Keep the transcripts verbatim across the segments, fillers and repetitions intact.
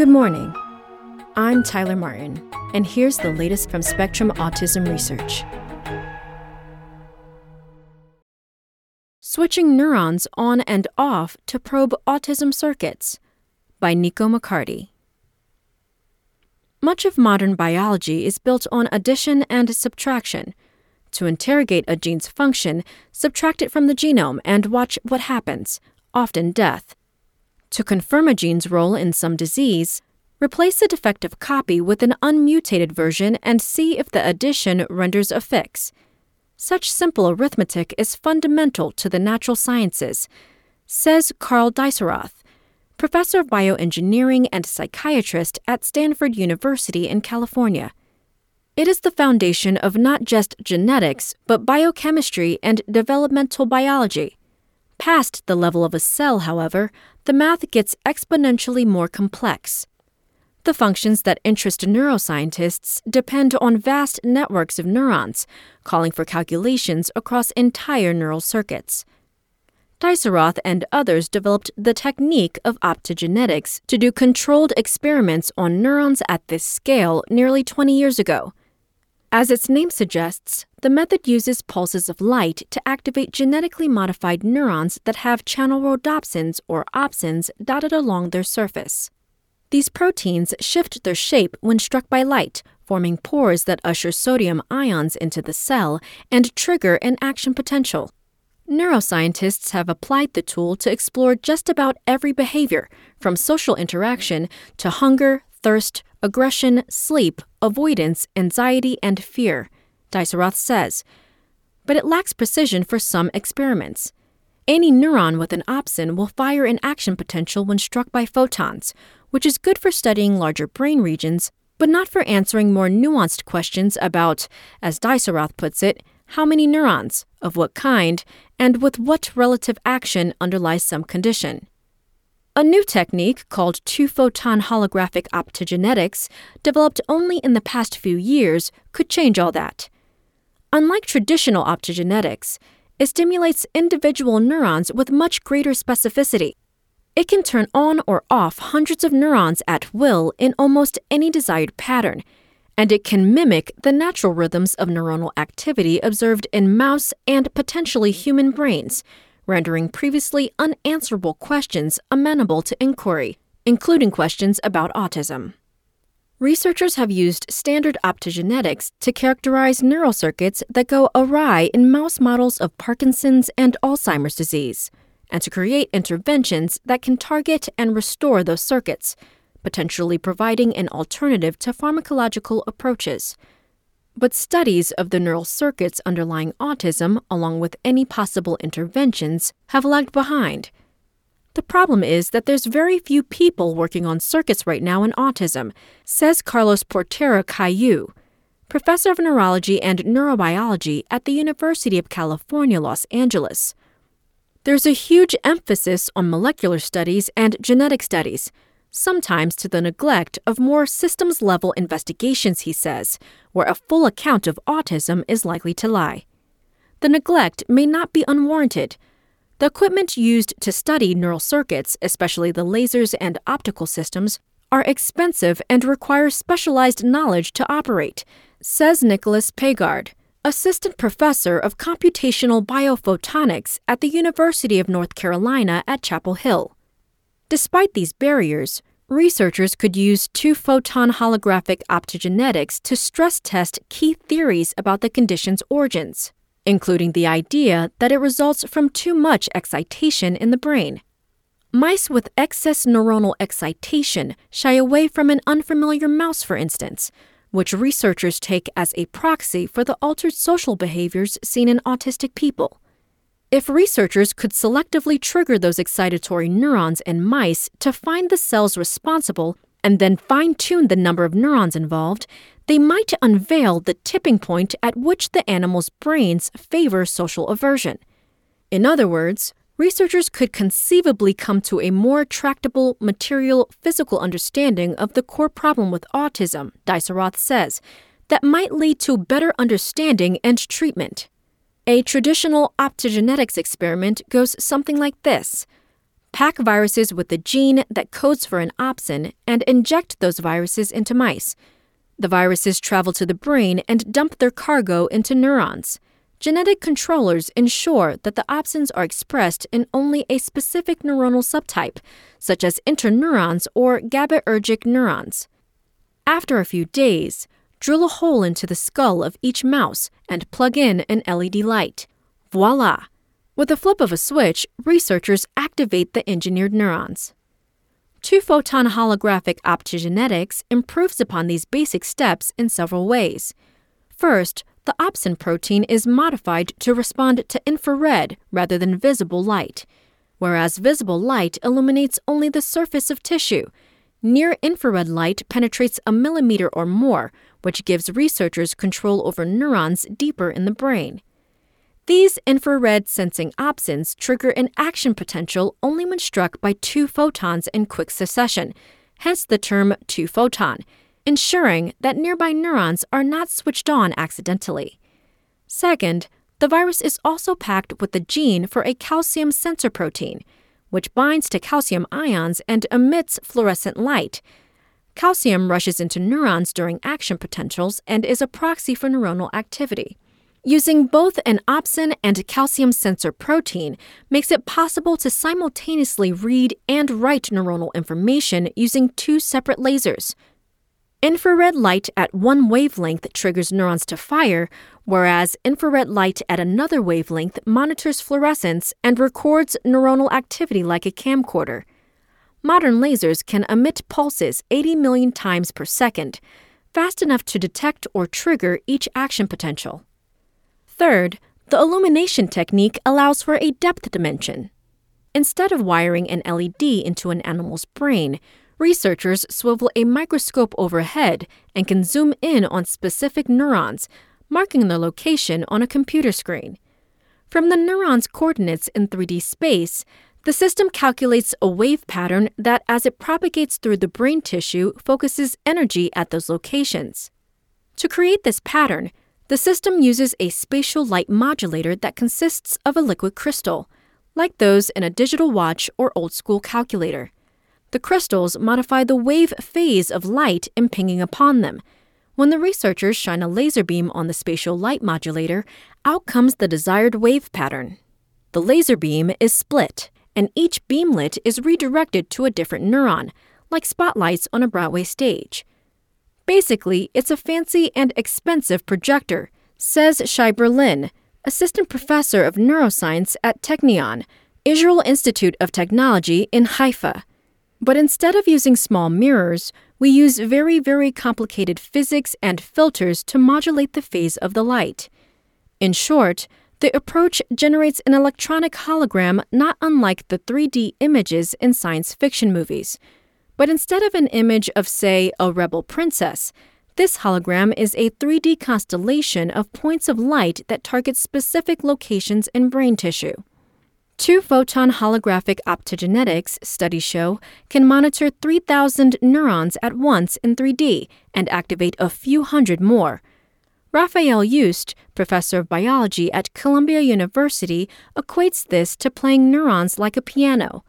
Good morning. I'm Tyler Martin, and here's the latest from Spectrum Autism Research. Switching neurons on and off to probe autism circuits by Nico McCarty. Much of modern biology is built on addition and subtraction. To interrogate a gene's function, subtract it from the genome and watch what happens, often death. To confirm a gene's role in some disease, replace a defective copy with an unmutated version and see if the addition renders a fix. Such simple arithmetic is fundamental to the natural sciences, says Karl Deisseroth, professor of bioengineering and psychiatrist at Stanford University in California. It is the foundation of not just genetics, but biochemistry and developmental biology. Past the level of a cell, however, the math gets exponentially more complex. The functions that interest neuroscientists depend on vast networks of neurons, calling for calculations across entire neural circuits. Deisseroth and others developed the technique of optogenetics to do controlled experiments on neurons at this scale nearly twenty years ago. As its name suggests, the method uses pulses of light to activate genetically modified neurons that have channel rhodopsins or opsins dotted along their surface. These proteins shift their shape when struck by light, forming pores that usher sodium ions into the cell and trigger an action potential. Neuroscientists have applied the tool to explore just about every behavior, from social interaction to hunger, thirst, aggression, sleep, avoidance, anxiety, and fear, Deisseroth says. But it lacks precision for some experiments. Any neuron with an opsin will fire an action potential when struck by photons, which is good for studying larger brain regions, but not for answering more nuanced questions about, as Deisseroth puts it, how many neurons, of what kind, and with what relative action underlies some condition. A new technique called two-photon holographic optogenetics, developed only in the past few years, could change all that. Unlike traditional optogenetics, it stimulates individual neurons with much greater specificity. It can turn on or off hundreds of neurons at will in almost any desired pattern, and it can mimic the natural rhythms of neuronal activity observed in mouse and potentially human brains, rendering previously unanswerable questions amenable to inquiry, including questions about autism. Researchers have used standard optogenetics to characterize neural circuits that go awry in mouse models of Parkinson's and Alzheimer's disease, and to create interventions that can target and restore those circuits, potentially providing an alternative to pharmacological approaches. But studies of the neural circuits underlying autism, along with any possible interventions, have lagged behind. The problem is that there's very few people working on circuits right now in autism, says Carlos Portera-Caillou, professor of neurology and neurobiology at the University of California, Los Angeles. There's a huge emphasis on molecular studies and genetic studies, sometimes to the neglect of more systems-level investigations, he says, where a full account of autism is likely to lie. The neglect may not be unwarranted. The equipment used to study neural circuits, especially the lasers and optical systems, are expensive and require specialized knowledge to operate, says Nicholas Pegard, assistant professor of computational biophotonics at the University of North Carolina at Chapel Hill. Despite these barriers, researchers could use two-photon holographic optogenetics to stress-test key theories about the condition's origins, including the idea that it results from too much excitation in the brain. Mice with excess neuronal excitation shy away from an unfamiliar mouse, for instance, which researchers take as a proxy for the altered social behaviors seen in autistic people. If researchers could selectively trigger those excitatory neurons in mice to find the cells responsible and then fine-tune the number of neurons involved, they might unveil the tipping point at which the animals' brains favor social aversion. In other words, researchers could conceivably come to a more tractable, material, physical understanding of the core problem with autism, Deisseroth says, that might lead to better understanding and treatment. A traditional optogenetics experiment goes something like this. pack viruses with the gene that codes for an opsin and inject those viruses into mice. The viruses travel to the brain and dump their cargo into neurons. Genetic controllers ensure that the opsins are expressed in only a specific neuronal subtype, such as interneurons or GABAergic neurons. After a few days, drill a hole into the skull of each mouse and plug in an L E D light. Voila! With a flip of a switch, researchers activate the engineered neurons. Two-photon holographic optogenetics improves upon these basic steps in several ways. First, the opsin protein is modified to respond to infrared rather than visible light. Whereas visible light illuminates only the surface of tissue, near-infrared light penetrates a millimeter or more, which gives researchers control over neurons deeper in the brain. These infrared-sensing opsins trigger an action potential only when struck by two photons in quick succession, hence the term two-photon, ensuring that nearby neurons are not switched on accidentally. Second, the virus is also packed with the gene for a calcium sensor protein, which binds to calcium ions and emits fluorescent light. Calcium rushes into neurons during action potentials and is a proxy for neuronal activity. Using both an opsin and calcium sensor protein makes it possible to simultaneously read and write neuronal information using two separate lasers. Infrared light at one wavelength triggers neurons to fire, whereas infrared light at another wavelength monitors fluorescence and records neuronal activity like a camcorder. Modern lasers can emit pulses eighty million times per second, fast enough to detect or trigger each action potential. Third, the illumination technique allows for a depth dimension. Instead of wiring an L E D into an animal's brain, researchers swivel a microscope overhead and can zoom in on specific neurons, marking their location on a computer screen. From the neuron's coordinates in three D space, the system calculates a wave pattern that, as it propagates through the brain tissue, focuses energy at those locations. To create this pattern, the system uses a spatial light modulator that consists of a liquid crystal, like those in a digital watch or old-school calculator. The crystals modify the wave phase of light impinging upon them. When the researchers shine a laser beam on the spatial light modulator, out comes the desired wave pattern. The laser beam is split, and each beamlet is redirected to a different neuron, like spotlights on a Broadway stage. Basically, it's a fancy and expensive projector, says Shai Berlin, assistant professor of neuroscience at Technion, Israel Institute of Technology in Haifa. But instead of using small mirrors, we use very, very complicated physics and filters to modulate the phase of the light. In short, the approach generates an electronic hologram not unlike the three D images in science fiction movies. But instead of an image of, say, a rebel princess, this hologram is a three D constellation of points of light that target specific locations in brain tissue. Two-photon holographic optogenetics, studies show, can monitor three thousand neurons at once in three D and activate a few hundred more. Raphael Yuste, professor of biology at Columbia University, equates this to playing neurons like a piano.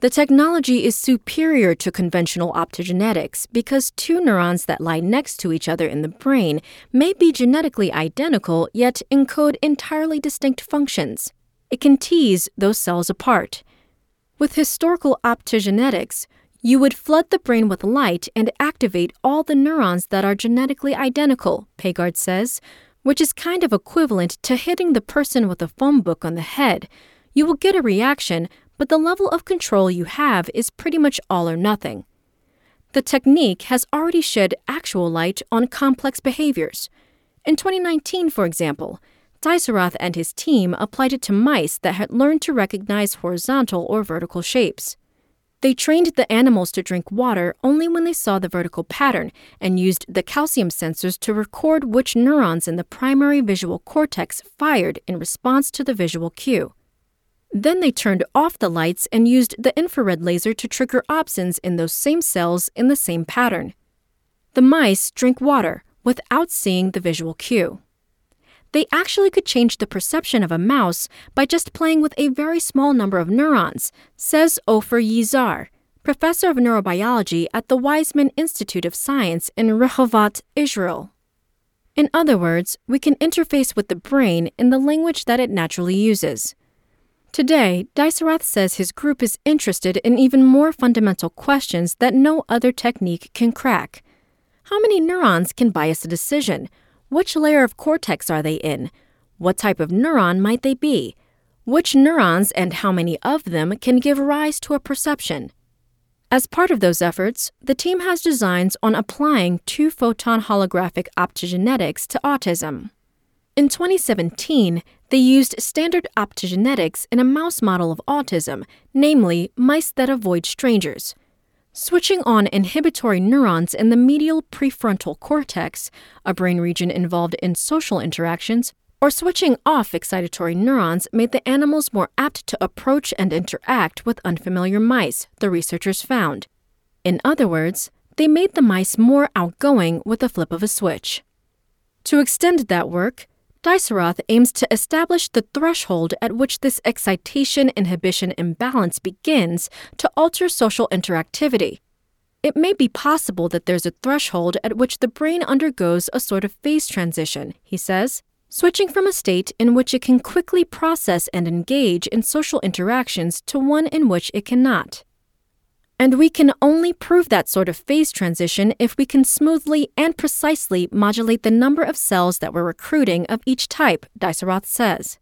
The technology is superior to conventional optogenetics because two neurons that lie next to each other in the brain may be genetically identical yet encode entirely distinct functions. It can tease those cells apart. With historical optogenetics, you would flood the brain with light and activate all the neurons that are genetically identical, Pegard says, which is kind of equivalent to hitting the person with a phone book on the head. You will get a reaction, but the level of control you have is pretty much all or nothing. The technique has already shed actual light on complex behaviors. In twenty nineteen, for example, Deisseroth and his team applied it to mice that had learned to recognize horizontal or vertical shapes. They trained the animals to drink water only when they saw the vertical pattern and used the calcium sensors to record which neurons in the primary visual cortex fired in response to the visual cue. Then they turned off the lights and used the infrared laser to trigger opsins in those same cells in the same pattern. The mice drink water without seeing the visual cue. they actually could change the perception of a mouse by just playing with a very small number of neurons, says Ofer Yizhar, professor of neurobiology at the Weizmann Institute of Science in Rehovot, Israel. In other words, we can interface with the brain in the language that it naturally uses. Today, Deisseroth says his group is interested in even more fundamental questions that no other technique can crack. How many neurons can bias a decision? Which layer of cortex are they in? What type of neuron might they be? Which neurons and how many of them can give rise to a perception? As part of those efforts, the team has designs on applying two-photon holographic optogenetics to autism. In twenty seventeen, they used standard optogenetics in a mouse model of autism, namely mice that avoid strangers. Switching on inhibitory neurons in the medial prefrontal cortex, a brain region involved in social interactions, or switching off excitatory neurons made the animals more apt to approach and interact with unfamiliar mice, the researchers found. In other words, they made the mice more outgoing with the flip of a switch. To extend that work, Deisseroth aims to establish the threshold at which this excitation-inhibition imbalance begins to alter social interactivity. It may be possible that there's a threshold at which the brain undergoes a sort of phase transition, he says, switching from a state in which it can quickly process and engage in social interactions to one in which it cannot. And we can only prove that sort of phase transition if we can smoothly and precisely modulate the number of cells that we're recruiting of each type, Deisseroth says.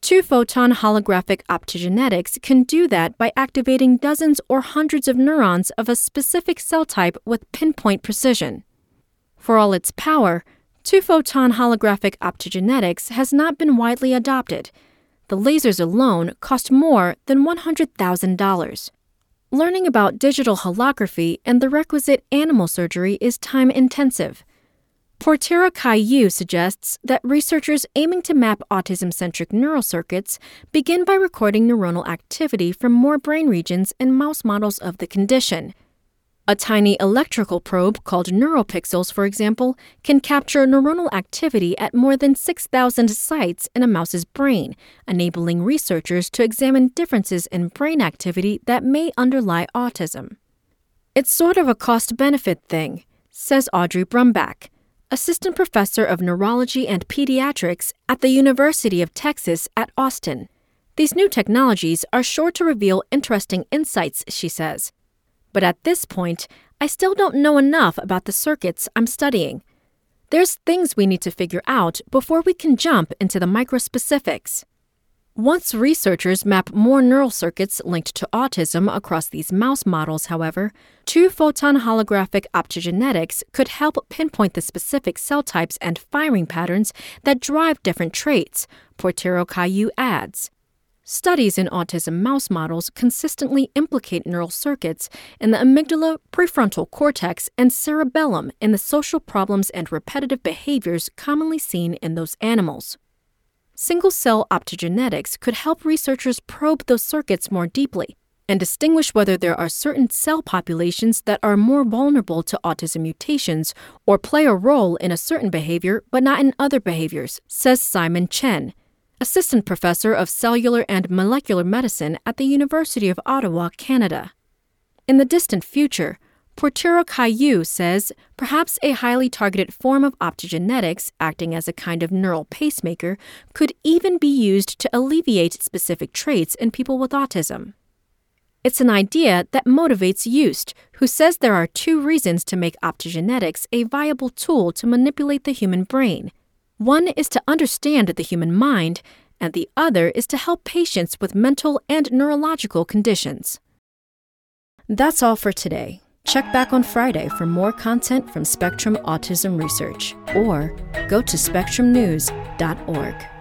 Two-photon holographic optogenetics can do that by activating dozens or hundreds of neurons of a specific cell type with pinpoint precision. For all its power, two-photon holographic optogenetics has not been widely adopted. The lasers alone cost more than one hundred thousand dollars. Learning about digital holography and the requisite animal surgery is time-intensive. Portera-Caillou suggests that researchers aiming to map autism-centric neural circuits begin by recording neuronal activity from more brain regions in mouse models of the condition. A tiny electrical probe called NeuroPixels, for example, can capture neuronal activity at more than six thousand sites in a mouse's brain, enabling researchers to examine differences in brain activity that may underlie autism. It's sort of a cost-benefit thing, says Audrey Brumback, assistant professor of neurology and pediatrics at the University of Texas at Austin. These new technologies are sure to reveal interesting insights, she says. But at this point, I still don't know enough about the circuits I'm studying. There's things we need to figure out before we can jump into the microspecifics. Once researchers map more neural circuits linked to autism across these mouse models, however, two-photon holographic optogenetics could help pinpoint the specific cell types and firing patterns that drive different traits, Portero-Caillou adds. Studies in autism mouse models consistently implicate neural circuits in the amygdala, prefrontal cortex, and cerebellum in the social problems and repetitive behaviors commonly seen in those animals. Single-cell optogenetics could help researchers probe those circuits more deeply and distinguish whether there are certain cell populations that are more vulnerable to autism mutations or play a role in a certain behavior but not in other behaviors, says Simon Chen, assistant professor of cellular and molecular medicine at the University of Ottawa, Canada. In the distant future, Portera-Caillou says perhaps a highly targeted form of optogenetics, acting as a kind of neural pacemaker, could even be used to alleviate specific traits in people with autism. It's an idea that motivates Yuste, who says there are two reasons to make optogenetics a viable tool to manipulate the human brain. One is to understand the human mind, and the other is to help patients with mental and neurological conditions. That's all for today. Check back on Friday for more content from Spectrum Autism Research, or go to spectrum news dot org.